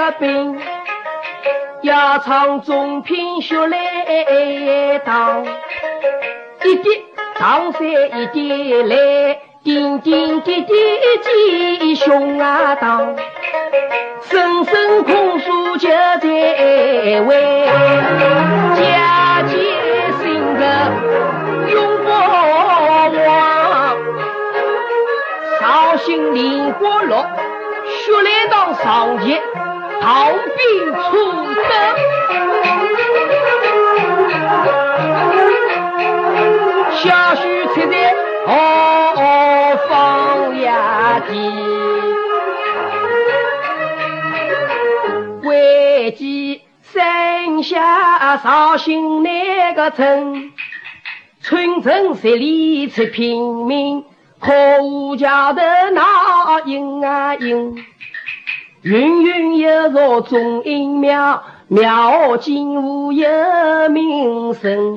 个兵，要唱中品学来当，一点上山一点来，点点滴滴记胸啊当，声声控诉就在为家计生个永不忘，绍兴林国乐学来当上节逃兵出征，小徐才在何方呀地，为记生下绍兴那个城，村镇十里出平民，可无家的闹音啊音，云云有座中阴庙，庙金屋有名声。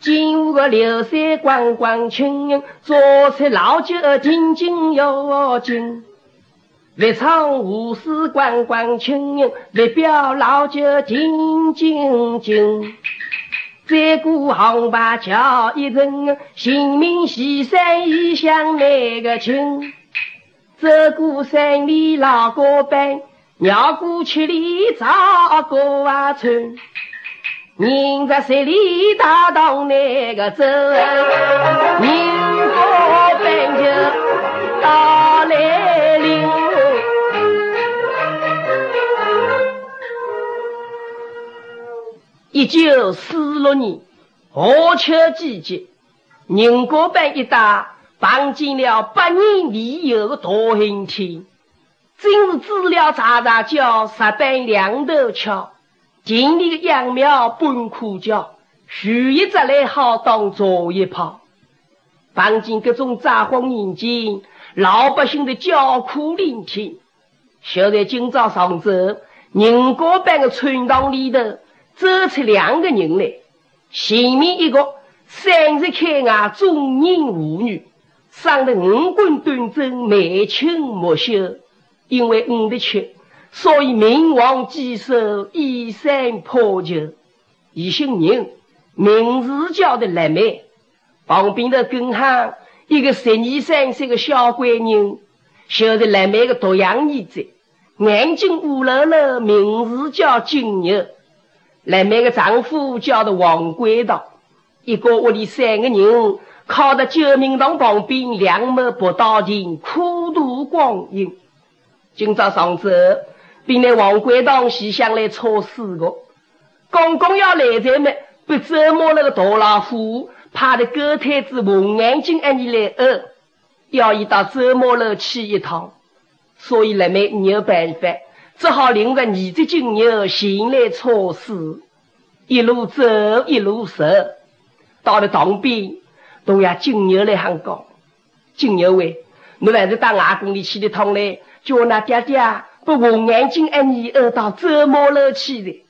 金屋个流水光光清，做出老酒津津有劲。越唱胡丝光光清，越表老酒津津津。再过杭白桥一层，新民西山异乡那个亲。走过山里老歌班，绕过七里找歌啊村，人在十里大道那个走，人歌班就到来临。1946年夏秋季节，人歌班一带碰见了8年未有的大晴天，真是知了喳喳叫，石板两头翘。田里的秧苗搬苦叫，树一摘来好当茶一泡。碰见各种灾荒年间，老百姓的叫苦连天。就在今朝上走，人家班的村堂里头走出两个人来，前面一个30开外中年妇女。生得五官端正，眉清目秀，因为57，所以名望既首，衣衫破旧。伊姓宁，名字叫的蓝梅。旁边头跟上一个12、13岁的小闺女，就是蓝梅的独养儿子，眼睛乌溜溜，名字叫金牛。蓝梅的丈夫叫的王桂堂。一个屋里3个人。靠到救命堂旁边两亩不到田，苦度光阴。今朝上走，并来王桂堂西厢来抽四个，刚刚要来这么被折磨了个大老虎，怕的狗腿子红眼睛按你来讹，要一到折磨了去一趟，所以来没有办法，只好领着20斤牛前来抽丝，一路走一路走，到了塘边。都要金牛来喊讲，金牛喂，侬还是到外公里去的趟来，叫那爹爹把红眼睛按你讹到折磨了去的。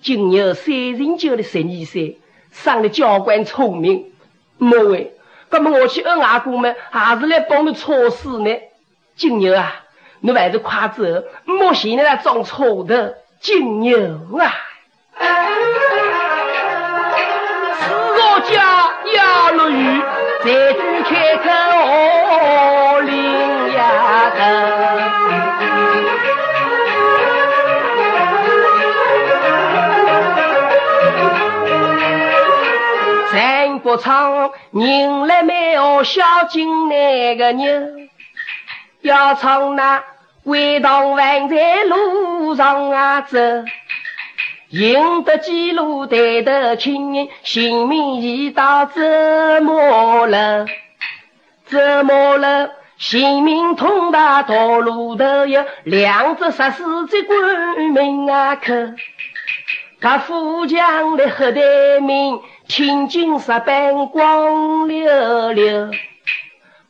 金牛39的12岁，生得交关聪明。莫喂，那么我去讹外公们，还是来帮侬吵事呢？金牛啊，侬还是快走，莫闲在那装臭的。金牛啊！要落雨，这句开口我领呀的。咱不唱人来没有小金那个牛，要唱那回荡还在路上啊走。赢得几路抬头看，性命已到折磨了，折磨了，性命痛到大路头有两只14只官民啊去，他富强的后代民，听尽石板光溜溜，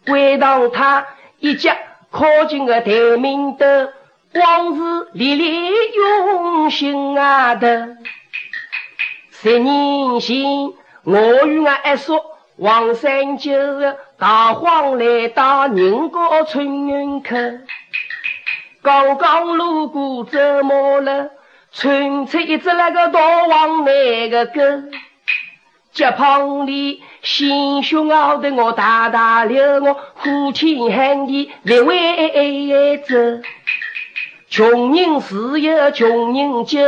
回到他一家靠近个台民头。往事历历涌心啊的。10年前，我与俺一说，黄山九个大荒来到人家村去。刚刚路过怎么了？穿出一只那个大王那个歌，脚旁里心胸熬得我大大流，我呼天喊地来回走。穷人自有穷人救，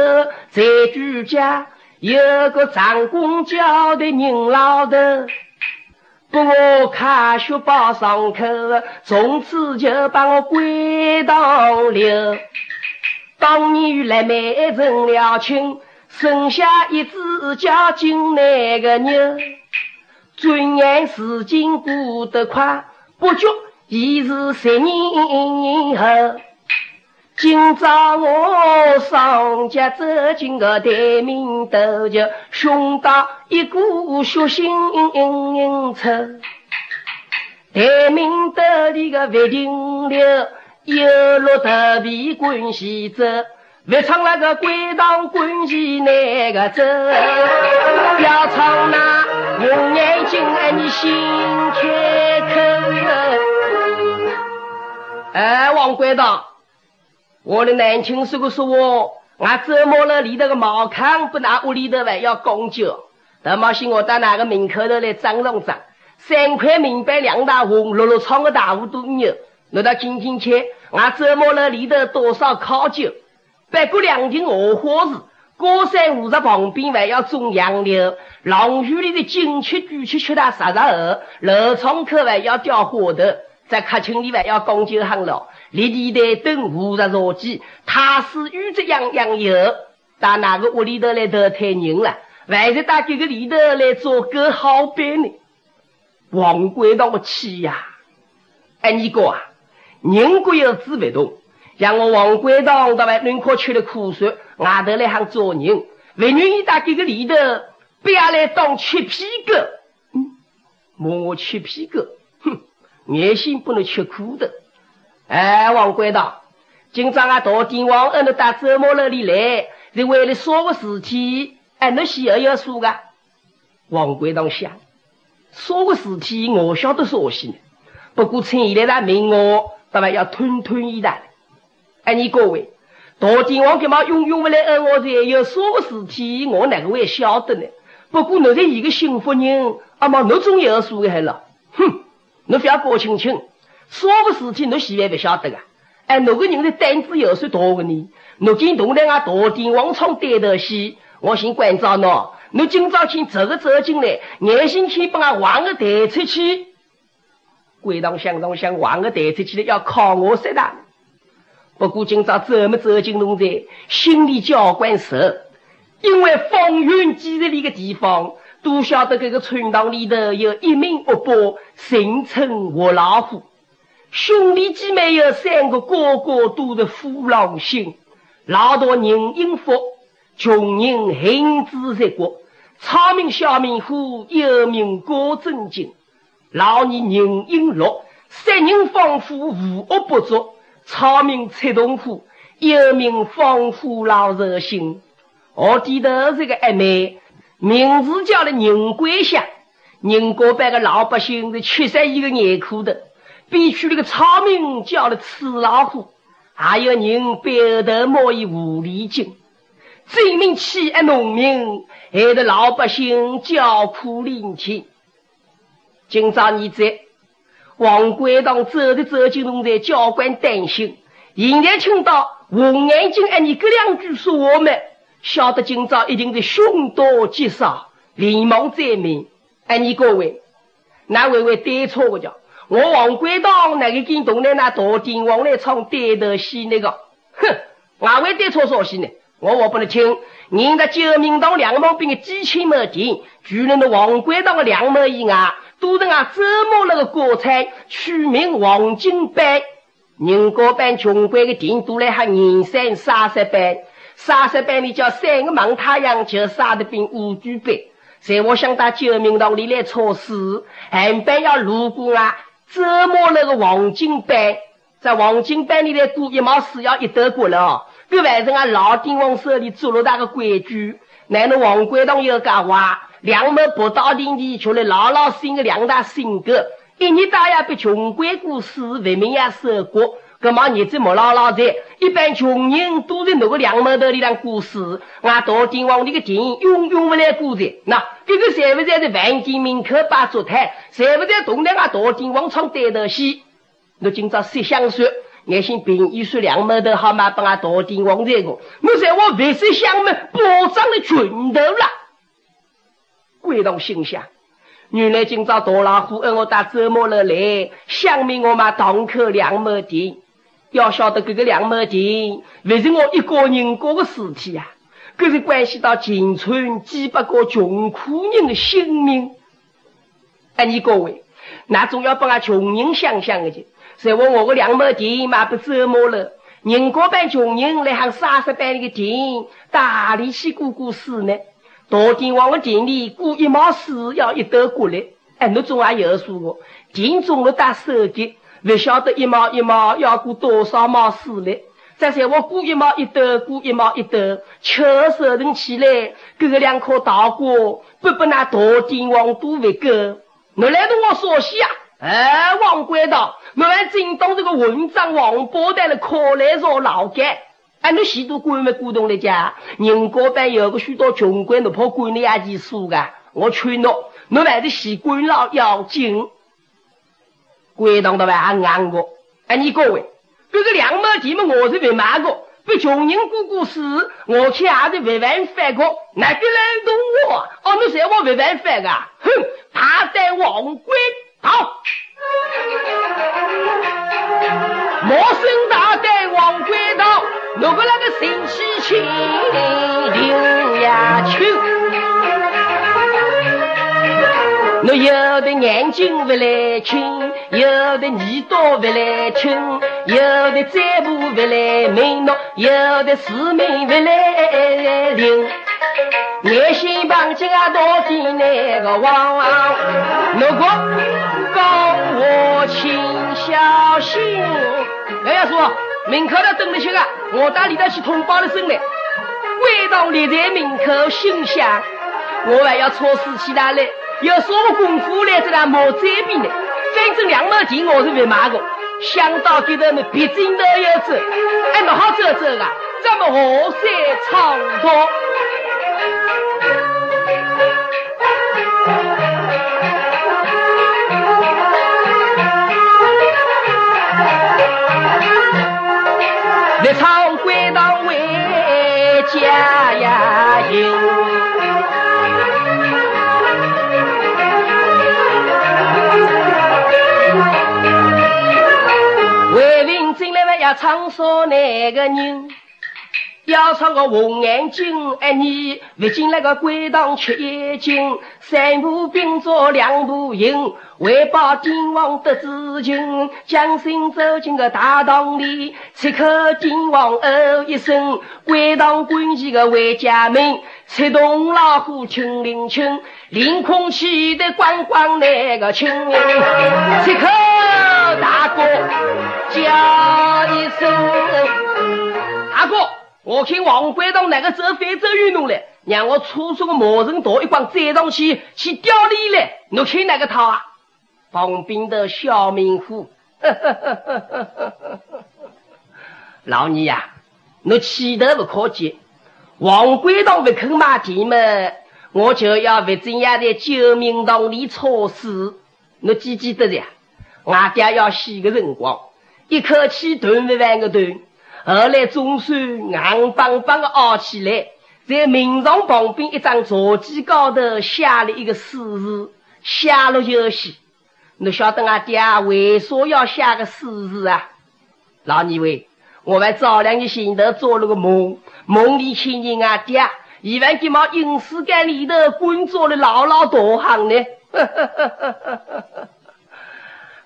在居家有个长公教的人老头，把我开学包上口，从此就把我归到流。当年与来妹成了亲，生下一只叫金那个牛。转眼时间过得快，不觉已是3年后。今朝我上街走进个对面头，就寻到一股血腥臭。对面头里个不停留，有落头皮滚西走，别唱那个鬼当滚西那个走，要唱那用眼睛爱你心开口。哎，王鬼当，我的南青是个说我，俺折磨了里头个毛康，不拿屋里头还要公酒，他妈心我到哪个门口头来张上张，3块冥板2大红，落落唱个大户都牛。那到进进去，俺折磨了里头多少烤酒，摆过2斤荷花子，高山湖在旁边还要种杨柳，龙须里的金雀、朱雀、雀大啥啥鹅，楼窗口还要吊花头，在客厅里还要讲究行了，立地台灯无着着急，他是与这样样有，到哪个屋里头来得太人了，还是到这个里头来做个好别呢？王鬼当我气呀！哎，你哥啊！人各有志不同，像我王鬼当到外轮廓吃了苦水，外头来喊做人，不愿意到这个里头，不要来当吃屁股。摸我吃屁股，哼，眼心不能吃苦的。哎，王鬼当，今朝俺到店王恩的到周末楼里来，是为了说个事体，俺那些要说个。王鬼当想，说个事体我晓得说些呢，不过趁现在他命我。当然要吞一啖。哎，你各位，到底我干嘛用不来恩我这有说个事体，我哪个会晓得呢？不过侬是一个幸福人，阿妈侬总有说个还了。哼，侬不要高兴轻，说个事体侬现在不晓得个。哎，哪个人的胆子有算大个呢？侬见同来俺到底王闯对头戏，我先关照侬。侬今朝先走进来，眼睛先把俺王个抬出去。鬼当想往个抬出去了，要靠我塞的。不过今朝怎么走进农宅，心里交关愁，因为风云几日里个地方，都晓得这个村堂里头有一名恶霸，姓陈活老虎，兄弟姐妹有3个，个个都是虎狼星，老大人应福，穷人行之热国，草民小民户有名高正经。老年人应乐，三人放虎无恶不作，草民吃同苦，有名放虎老热心。我低头这个阿妹，名字叫了人归乡，人过半个老百姓是71个眼苦的，必须这个草民叫了赤老虎，还有人背头摸一狐狸精，罪名起按农民，害得老百姓叫苦连天。今朝你在王鬼当走进农宅，教官担心。现在听到红眼睛按你这2句说我们，晓得今朝一定是凶多吉少，连忙再命。按你各位，那位会对错个叫？我王鬼当哪个跟同来那大殿王来唱对头戏那个？哼，哪会对错啥戏呢？我不能听，人家救命堂2毛兵的机器没电，除了那王鬼当的2毛以外。都是俺折磨那个国菜，取名黄金班。人家班穷鬼的店都来喊银山30班，30班里叫3个忙太阳就杀的兵5举班。在我想到救命堂里来错事，俺班要路过啊，折磨那个黄金班，在黄金班里来赌1毛4要1德国了。这还是俺老丁王手里做了那个规矩，难道王鬼当有讲话？2毛不到定地，求了老老新的2大性格，一年大也被穷鬼故事为民也受过，搿么日子莫老老的，一般穷人都是那个两毛头里当过世，俺到今往里个电影永不来过的。那这个谁不在是环境民口把做态，谁不在同在俺到今往唱对头戏。我今朝谁想说？爱心凭一说两毛头好嘛，把俺到今往这个，我说我为谁想么？包装的拳头了，鬼同心想。原来今朝大老虎我打折磨了来，想明我嘛堂口两毛钱，要晓得这个两毛钱，不是我一个人过的事体啊，这是关系到全村几百个穷苦人的性命。哎，你各位，那总要帮俺穷人想想的去，谁问我个两毛钱嘛不折磨了，人家班穷人来喊三十班那个钱，大力气过过事呢？到今往我田里雇一毛水要一斗过来，哎，侬总还有数个田中了打手机，不晓得一毛一毛要雇多少毛水来。再说我雇一毛一斗，雇一毛一斗，吃手腾起来，这个两颗稻果不把那到今往都会够。侬来到我所西啊，哎，王官道，侬还真当这个文章王八蛋了，可来做老干。哎，侬许多官没鼓动了家，人家班有个许多穷官，侬跑官里也去数噶。我劝侬，侬还是习官老要紧。官当的吧，也硬个。哎，你各位，这个两毛钱嘛，我是不买个，被穷人过过世，我去还是不玩反个。哪个人懂我？哦，侬谁我不玩反个？哼，他在王官好，莫生大在王官道。如果那个神气气流呀去，我有的眼睛不来听，有的耳朵不来听，有的嘴巴不来命诺，有的使命不来领。爱心帮家到底那个汪汪，如果跟我请小心，哎呀说。门口的等了些啊，我到里头去通报了声来。味道立在门口心想，我还要措施起来嘞，有什么功夫来在那磨这边呢？反正两毛钱我是没买过，想到给他们别真的要走，哎，那好走走啊，咱们河山唱歌。来唱归到回家呀行，为民进来要唱说那个人，要唱个红眼睛，哎你不进来个归档吃一斤，三步并作两步行。为保天王的知情，将身走进个大堂里，此刻天王哦一声，关堂关起个回家门，吹动老虎清灵清，凌空起的光光那个清，此刻大哥叫一声，大哥，我看王关堂那个走非洲运动了，让我出手个魔人头一光追上去去雕你了，你看哪个套啊？旁边的小民户，老尼呀、侬气头不可接，王官堂不肯买田嘛，我就要不正要在救命堂里措施。侬记记得呀，外家要死个辰光，一口气断不完个断，后来总算硬邦邦个拗起来，在民床旁边一张茶几高头写了一个四字，写了就死。你晓得俺爹为啥要写个诗词啊？老二位，我们早两日醒头做了个梦，梦里看见俺爹，伊还给毛银丝杆里头滚做了老老大行呢。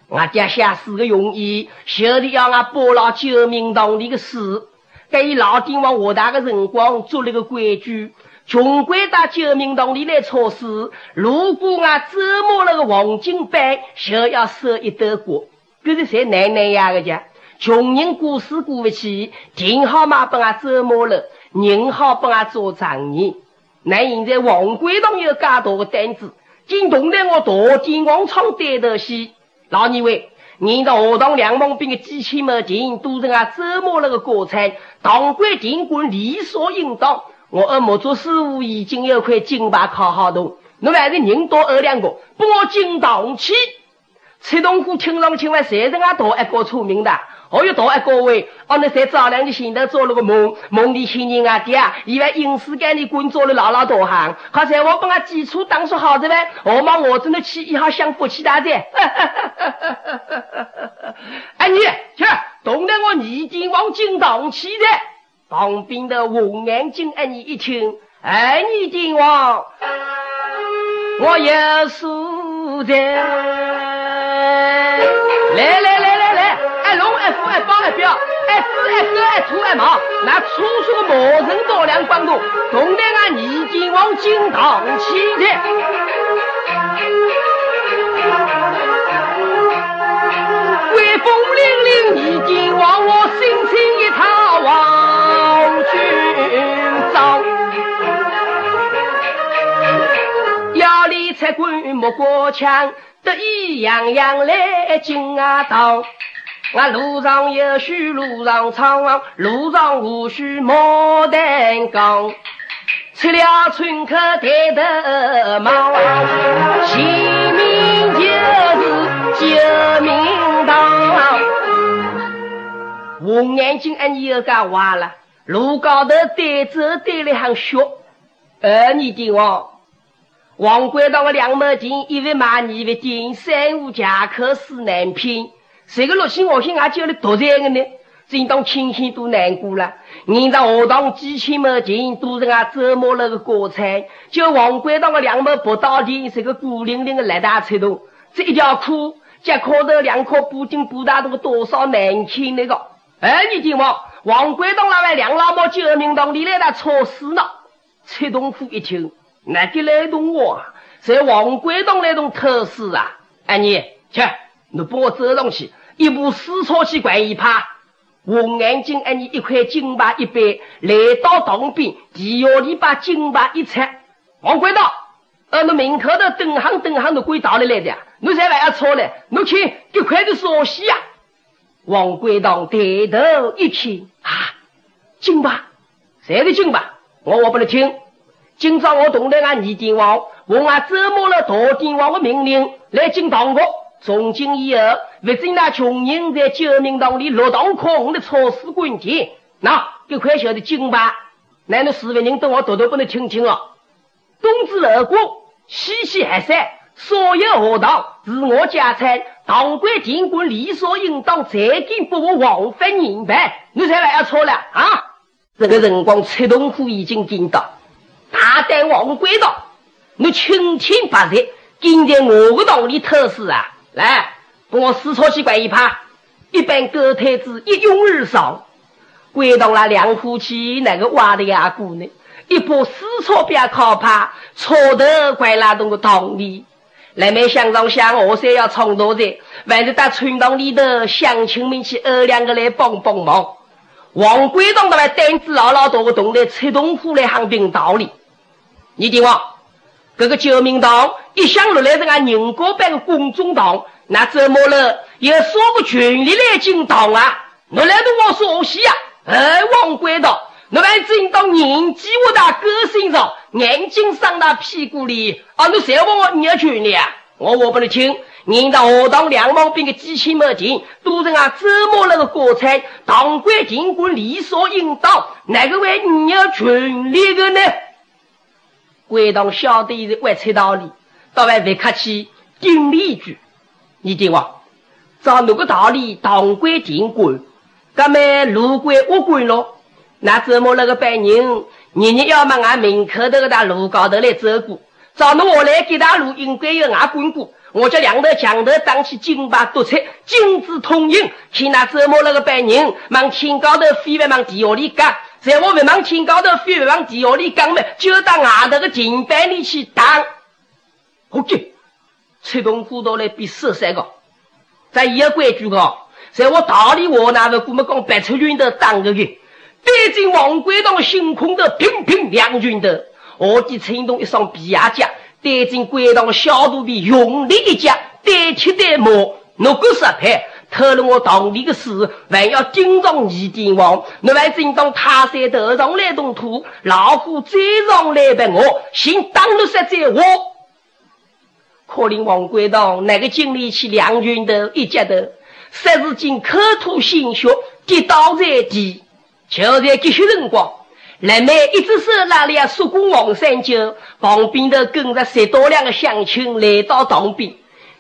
俺爹写诗个用意，就是要俺保牢救命堂里个诗。该伊老丁往我大个辰光做了个规矩。穷鬼到救命堂里来措施，如果俺折磨了个黄金班，就要收一斗果。这是谁奶奶呀个家？穷人过世过不去，田好嘛把俺折磨了，人好把俺做长年。那现在王官堂有介大个单子，竟同在我大地广场对头戏。老二位，你到学堂两旁边的机器没钱，都是俺折磨那个国产，当官当官理所应当。我二毛做师傅已经有块金牌考好多，侬还是人多二两个，把我进堂去。七东湖青龙青湾谁是俺大一个出名的？我有大一个位，俺那在早两就现在做了个梦，梦里青年阿爹，以为影视界里滚做了老老大行，好在我把俺基础当说好着呗，我妈我真的去一号相不起他的。哎你去，懂得我已经往进堂去的，旁边的红眼睛哎你一听，哎你进往，我也输的。来来来来来，爱龙爱虎爱豹爱彪爱狮爱狗爱兔爱马，那粗粗的磨成多两光度，同得俺已经往金堂去的。威风凛凛已经往我心情一套往军走。腰里才棍莫过枪，得意洋洋来进啊道。俺路上有须路上苍，路上无须莫单讲。吃了春客抬得忙，前面就是救命堂。红眼睛俺又讲话了，路高头对着对了行学，你的王。王归到个两毛钱，一万买二万斤，三五夹克四难拼。这个六七我心还叫你多这个呢，真当亲戚都难过了。人家学堂几千毛钱，都是俺折磨那个国产。叫王归到个两毛不到钱，这个孤零零的来大车头，这一条裤加裤头两颗补丁补大都多少难听那个。哎，你听我，王归到那外两老毛救命堂里来他错死了。崔东富一听。那个来动我，在王归东来动特使啊！哎你去，你帮我折上去，一部丝绸去管一趴。红眼睛哎你一块金牌一背，来到当兵，第二里把金牌一拆。王归东，你门口的等行等行的归到里来的，你才不要错嘞，你去给快点说戏啊！王归东抬头一听啊，金牌，谁的金牌？我不能听。今朝我同得俺二殿王，奉俺折磨了大殿王的命令来进堂国。从今以后，不准那穷人在救命堂里落堂哭红的错死关键。那这块小的金牌，那那四万人等我多多不能听听啊！东至二国，西起海山，所有学堂是我家产，堂规田官理所应当，再敢不我枉犯人犯，你才来要错了啊！这个辰光，赤东虎已经跟到。大胆王归道，你青天白日跟在我的堂里偷师啊！来，帮我私抄去管一趴，一般狗腿子一拥而上。归到那两夫妻哪个挖的牙骨呢？一把私抄边靠趴，抄头拐拉动个堂里。来没想到想我谁要冲多的，万一到村堂里头乡亲们去二两个来帮帮忙。王归东的来单子老老多个懂得吃东湖来行兵道理。你听我，这个救命堂一向落来是俺宁国办的公众堂，那折磨了也说不全力来进堂啊！我来都我说戏啊！王归东，你们真当年纪我大哥身上，眼睛上到屁股里啊！你谁问我你要去呢？我不能听。人家学堂两毛边的机器没钱，都是俺折磨那个国产，当官当官理所应当，哪个为你要权力的呢？归堂晓得一直歪扯道理，到外别客气，顶你一句，你听我，照那个道理当官当官，干嘛路官恶官咯？那折磨那个百人，年年要么俺门口头的路高头来走过，照那我来给他路应该有俺管过。我这两头墙头当起金牌独裁，金字通用。去那折磨那个百人，往天高头飞，往地下里降。在我们往天高头飞，往地下里降嘛，就到外头个井板里去打。OK， 吹动鼓头来比射三个。咱也有规矩个，在我道理我那个，我们讲白出军头当个月，对进王归堂星空的平平两军头，我的陈东一双皮牙甲。对进归堂的小肚皮，用力一夹，对踢对磨，如果失败，偷了我堂弟的事，还要今朝你点王，你还真当泰山头上来动土，老虎追上来被我，行当了三再我。可怜王归堂，哪个经历起两军头一家头，三日经口吐鲜血，跌倒在地，就在继续辰光。人们一只手拿了苏公王三酒，旁边头跟着十多两个乡亲来到堂边。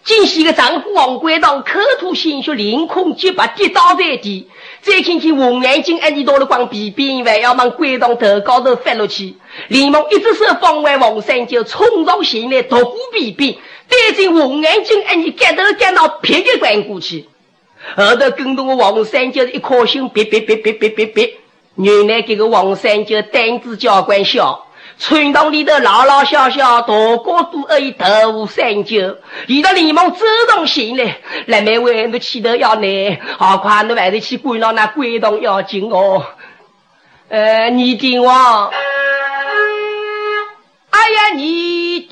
京西的丈夫王归堂口吐鲜血，凌空结巴，跌倒在地。再看见红眼睛安逸到了光边边，还要往归堂头高头翻落去。连忙一只手放完王三酒，冲上前来夺过边边，对着红眼睛安逸赶头赶到撇个关过去。后头跟着我王三酒一颗心，别别别别别别别。原来这个王三九胆子交关小，村堂里头老老小小大高都而已得无三九，伊到连忙走上前来，来妹为侬起头要难，好快侬还是去管牢那归堂要紧哦。你定王，哎呀你定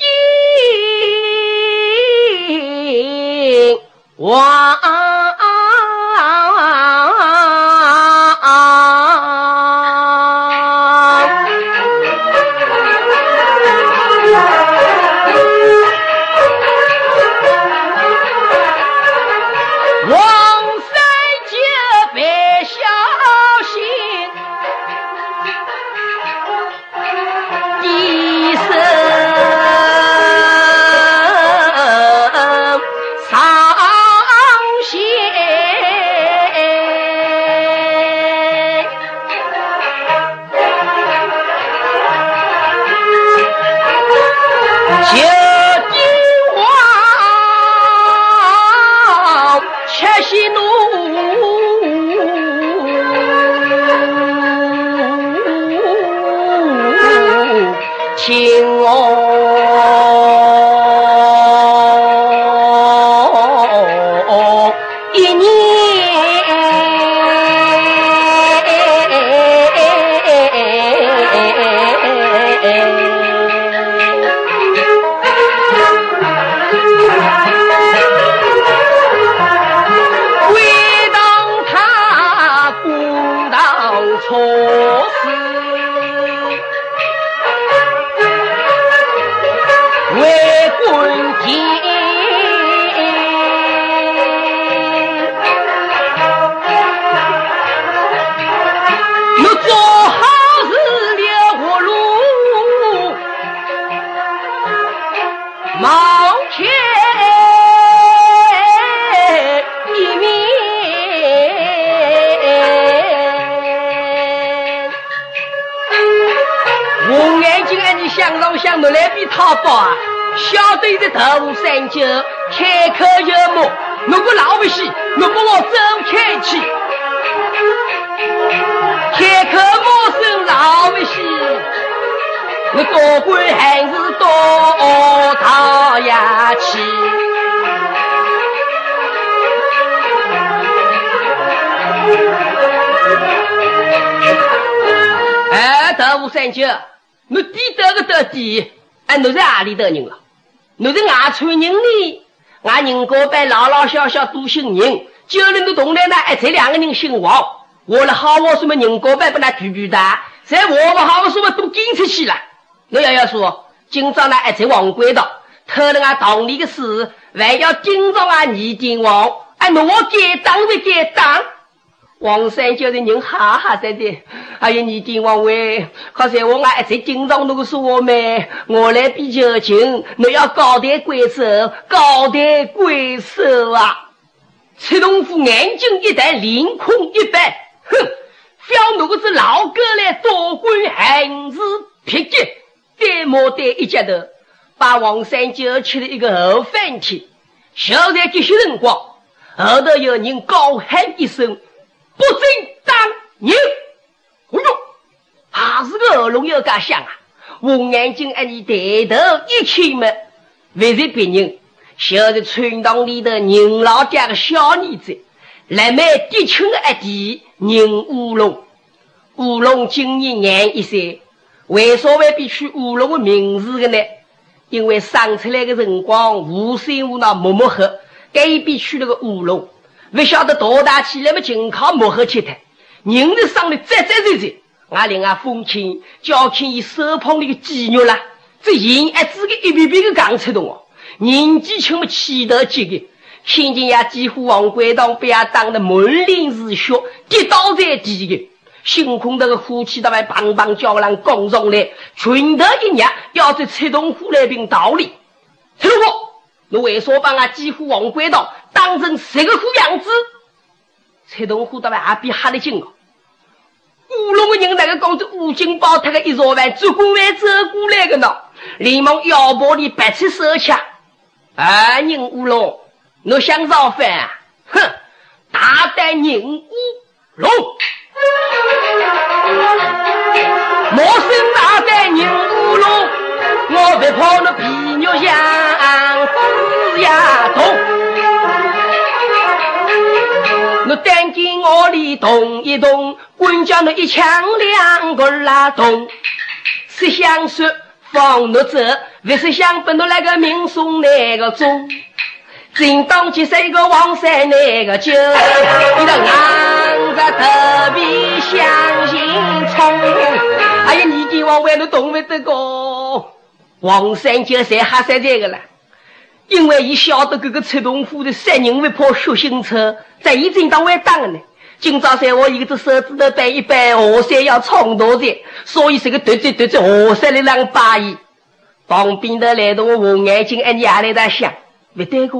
王。小小都姓人，就能够同来呢，哎，这两个人姓王。我了好我什么人高班不拿举举的，在我不好我什么都跟出去了。我要说，今朝呢，哎，这王归堂偷了俺堂里的事，还要今朝俺你定王，哎，我该当的该当。王三叫人人哈哈在的，哎呀，你定王喂，可是我哎，这今朝那个是我们，我来比较情，我要搞点规则，搞点规则啊！赤龙虎眼睛一戴，凌空一摆，哼，非要那个是老哥来夺冠，还是撇脚，对毛对一脚头，把王三叫吃了一个后翻天。现在这些辰光，后头有人高喊一声。不正当人，哎呦，还是个喉咙要敢响啊！红眼睛按你抬头一看嘛，还是别人，晓得村堂里头人老家的小女子，来买低青的一地人乌龙。乌龙今年21岁，为啥会比取乌龙的名字的呢？因为生出来的辰光无声无闹，默默喝。隔壁区那个五楼，不晓得多大起来么？进口磨合起来，人的上来再，俺连俺父亲叫亲伊手捧那个鸡肉啦，这人哎自个一遍遍个讲出的哦，年纪轻么气得几个，亲戚呀几乎往归当被俺当的满脸是血，跌倒在地个。星空那个呼气的外棒棒叫人拱上来，全头一捏要在吃东湖那边道理。听说过，那为啥把俺几乎往归当当成十个虎样子？吃东湖的外阿比哈得劲哦。乌龙的人那个讲着五金包他个一桌饭，走过来走过来个呢，连忙腰包里白吃手吃。啊，人乌龙，侬想造反啊？哼，大胆人乌龙！我生大胆人乌龙，我不怕那皮肉像风呀动。侬担惊我里动一动，棍叫侬一枪两个拉动。谁想说放侬走，不是想把侬来个命送那个钟。正当起谁个王三那个酒，你的昂着特别相信冲。哎呀，你今晚为了懂不得个，王三姐谁还在这个了？因为一晓得这个赤东湖的三人会破血腥车，在一正当外当呢。今朝三我一个手指头摆一摆，我三要冲多些，所以这个对着我三来让八一。旁边的来的我眼睛按压来在想，不对个。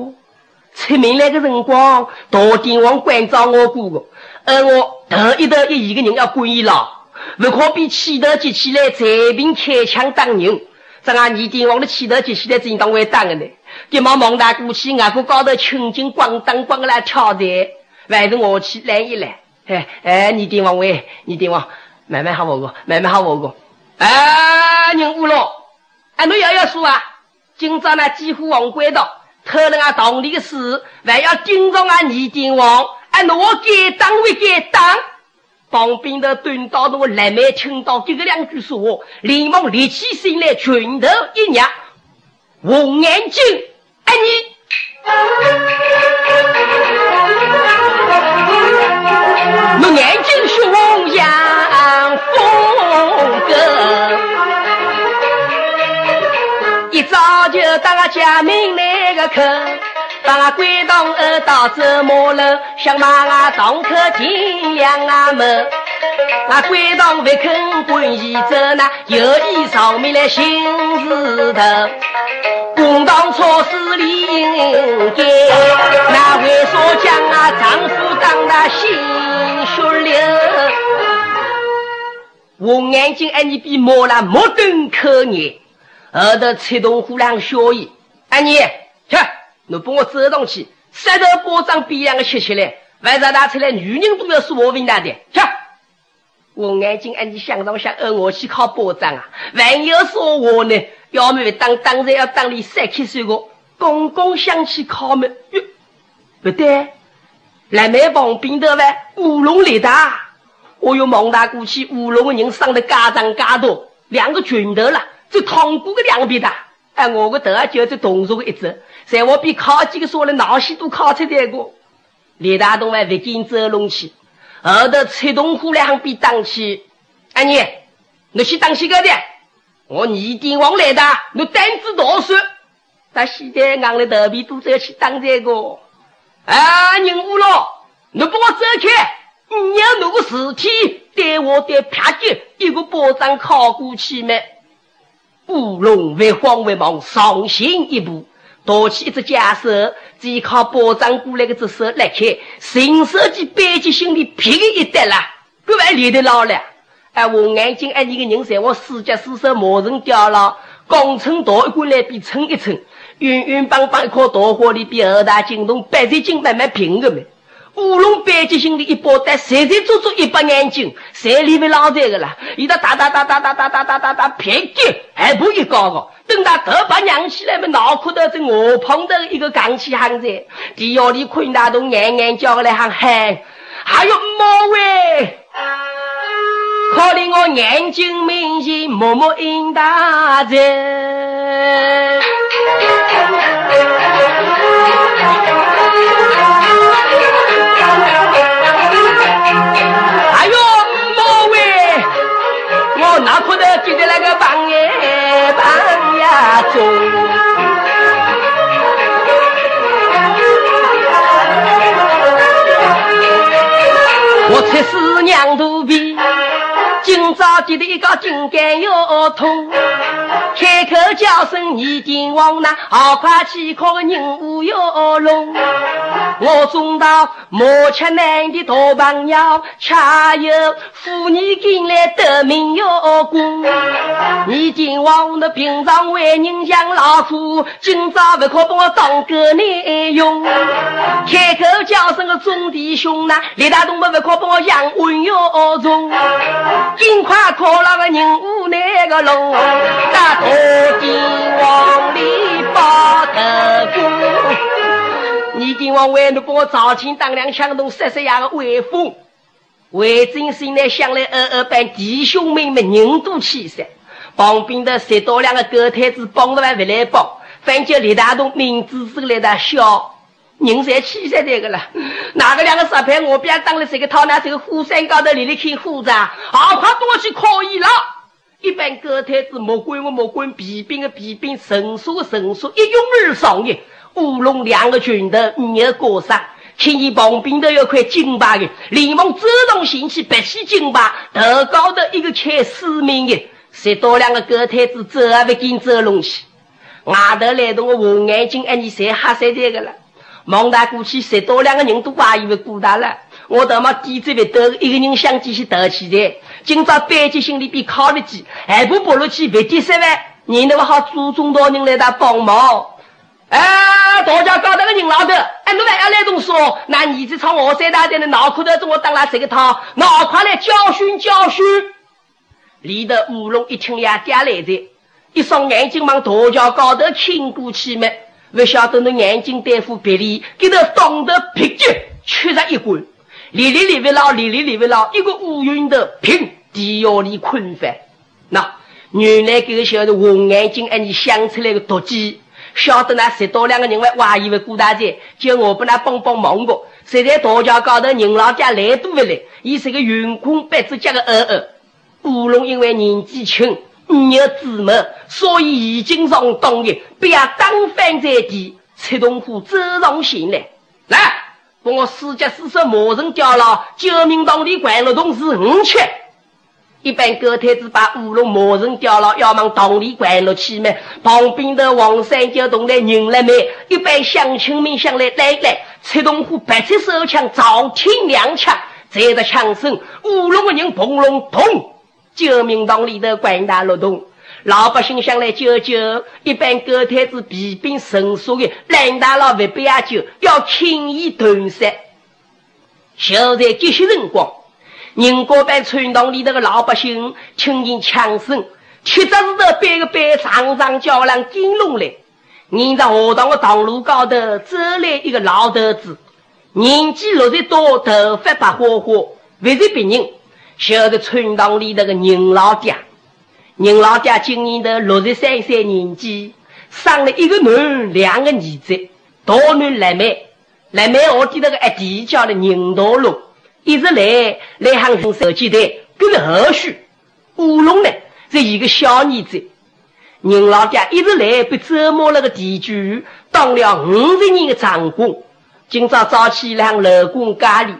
出名那个辰光，大天王关照我过个，而我头一个人要管伊了，不可比气头急起来随便开枪打人。咱俺二天王的气头急起来，正当会打个呢。急忙忙大过去，外国高头青筋咣当咣个来跳的，还是我去拦一拦。哎，二天王喂，二天王，慢慢好我个。哎，人误了，俺侬要说啊，今朝呢几乎往关道。偷了俺堂里的事，还要盯着俺二天王，俺侬该当会该当。旁边的蹲到那个蓝妹听到这个两句说话，连忙立起身来，拳头一捏，红眼睛，哎你！我眼睛是红像风格，一早就当俺家门来。把我归到二道折磨了，想把我当客尽量啊门，我归到未肯滚一折呢，有意扫灭了心思的，共当错事里应该，那为说将啊丈夫当他心血流，我眼睛安你比摸了没等可你，而得吹动忽然消意，安你。去，侬帮我走上去，三头包装比两个吃起来，晚上拿出来，女人都要说我问他的。去，我眼睛俺你想上想，我去靠包装啊，万有说我呢，要么当然要当你三七岁个，公公想去靠门，哟，不对，来买旁边的呗，乌龙来的，我又忙打过去，乌龙的人上的嘎张嘎多，两个拳头了，这汤锅个两边的。哎，我个头啊，就是动作个一只，在我比考几个说了，脑细都考出来过。李大东还不跟走拢去，后头吹东湖两边当去。哎你，侬去当西个的？我二天王来的，侬胆子大说。他现在硬了头皮都走去当这个。啊，人误了，侬帮我走开，你要侬个尸体对我的啪叽一个巴掌敲过去没？乌龙为慌为忙，上行一步，夺起一只假手，只靠包装过来个只手来开，伸手去背起心里皮一带啦，各位脸都老了。哎，我眼睛哎，你个人在我四脚四手磨成掉了，钢撑刀一过来比撑一撑，圆圆棒棒一颗大火里比二大金铜摆在金慢慢平个没。乌龙背起心里一包带，谁做一把眼睛，谁里面捞这个了？一到打偏给还不一高个，等他头把娘起来么？脑壳头正我碰到一个钢起行子，第二里困大东眼叫来喊喊，还有毛喂，靠令我眼睛明显默默应答着。大哭的记得那个半夜半呀中。 我才是娘肚皮，今朝急得一个筋干又痛，开口叫声已经往那好快气靠个人物又聋。我中到莫吃难的大棒腰，恰有妇女进来得名又功。已经往那平常为人像老夫，今朝不可把我当个内用。开口叫声个中弟兄呐，李大东不可。 我养温药中，尽快靠那个人物那个龙，那大金王里包头功。你今晚为侬帮我早清当两枪动，晒晒伢个威风。魏征心内想来二班弟兄妹们人多气盛，旁边的谁多两个狗摊子帮着还不来帮，反正李大东明知是来的笑。 人才气才这个了，哪个两个石牌我边当了这个套呢？这个火山高头里里看火灾，好快帮我去靠伊了。一般狗摊子莫管我莫管，皮兵的皮兵，绳索的绳索，一拥而上的，乌龙两个拳头，五个高上。 看见旁边头有块金牌的，连忙走动前去拔起金牌，头高头一个看死命的，谁到两个狗摊子走还不跟走拢去？外头来动个红眼睛，哎，你谁吓谁这个了？ 忙大过去，谁多两个人都怀疑为孤单了。我他妈低嘴被得一个人想继续得起的，今朝背起心里边靠得起，还不拨落去别第三万，你那么好祖宗大人来他帮忙。哎，大家搞那个人老头，哎，你还要来动说？那你这场我三大队的脑壳头，我当了这个套，脑快来教训教训。离得乌龙一听呀，点来的，一双眼睛往大家搞得看过去没？ 不晓得侬眼睛对付别离，给他当得劈脚，缺上一棍，里里里不牢，里里里不牢，一个乌云的平地下里困翻。那原来这个小子红眼睛，哎，你想出来个毒计，晓得那十多两个人外怀疑为顾大姐，叫我帮他帮帮忙个。现在大桥高头人老家来都不来，伊是个云空白只家个儿。乌龙因为年纪轻。 五有姊妹，所以已经上当的，不要当翻在地。赤铜虎走上前来，来，把我四脚四手磨成掉了，救命堂里管了同是五缺。一般狗摊子把乌龙磨成掉了，要往堂里管了去嘛。旁边的黄三角洞来人了没？一般乡亲们想来来来，赤铜虎白起手枪，朝天两枪，这个枪声，乌龙的人砰隆咚。 救命堂里头官大落洞，老百姓想来救救，一般狗摊子皮兵绳索的，烂大老不被救，要轻易断杀。现在这些辰光，宁国班村堂里头的老百姓听见枪声，七杂子头背个背长长叫人惊动来。沿着学堂的道路高头走来一个老头子，年纪60多，头发白花花，不是别人。 晓得村堂里头个宁老爹，宁老爹今年头63岁年纪，生了一个女，两个儿子，大女来妹，来妹我记得个弟叫了宁大龙，一直来喊人手机队，跟着后续。乌龙呢是一个小儿子，宁老爹一直来被折磨了个地主，当了50年的长工，今朝早起来向老公家里。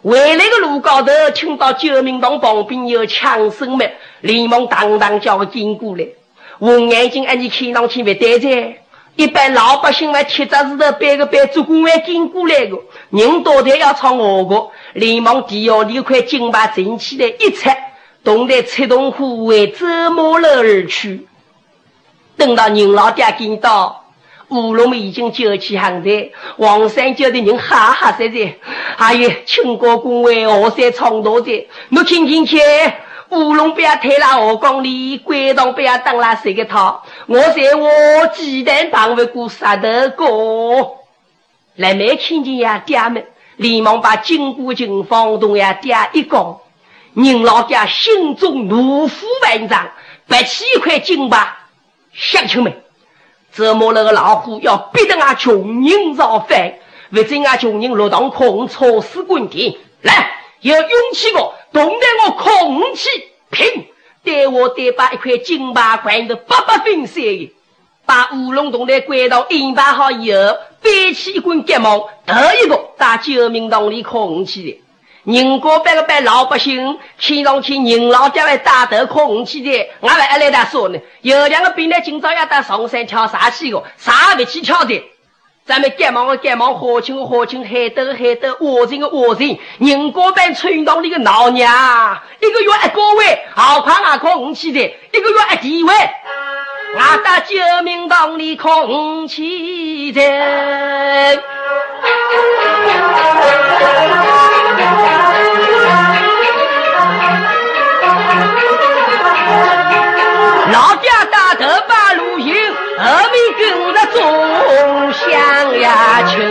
回来的路高头，听到救命堂旁边有枪声嘛，连忙当当叫我经过来。红眼睛，俺你看上去不对着。一般老百姓嘛，铁杂石头背个背，主公还经过来个，人多的要闯我个，连忙地下里块金牌整起来一拆，同在赤铜虎为折磨了而去。等到人老爹赶到。 乌龙已经救起行的，黄山教的人哈哈在在，还有清国公会河山创大的，侬听听去，乌龙不要推了河江里，关塘不要当了谁个套，我在我鸡蛋旁边过石头过，来没听见呀爹们，连忙把经过情况同呀爹一讲，人老爹心中怒火万丈，拔起一块金牌，乡亲们。 折磨那个老虎，要逼得俺穷人造反，不准俺穷人落堂空，臭死滚蛋！来，有勇气个，同得我空气拼！带我带把一块金巴管的八八分碎，把乌龙洞的轨道引拔好以后，背起一根感冒，得一个打救命洞里空气的，人家别个别老百姓，去上去人老家外打得空气的，俺们还来打说呢，有两个兵来今朝要打上山跳啥去个，啥不去跳的。咱们感冒的感冒，火情的火情，黑的黑的，恶人的恶人，人家班村到那个老娘，一个月一个位，好怕俺靠五七的，一个月一地位，俺打救命到你靠五七的。老家打得八路营，峨眉跟着走。乡呀穷，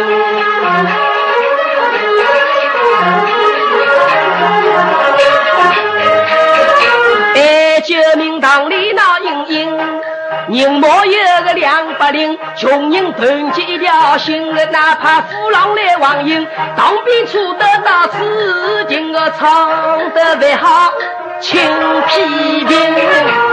哎，救命堂里闹盈盈，人莫有个280，穷人团结一条心，哪怕父老来亡命，当兵出得到此，今个唱得不好，请批评。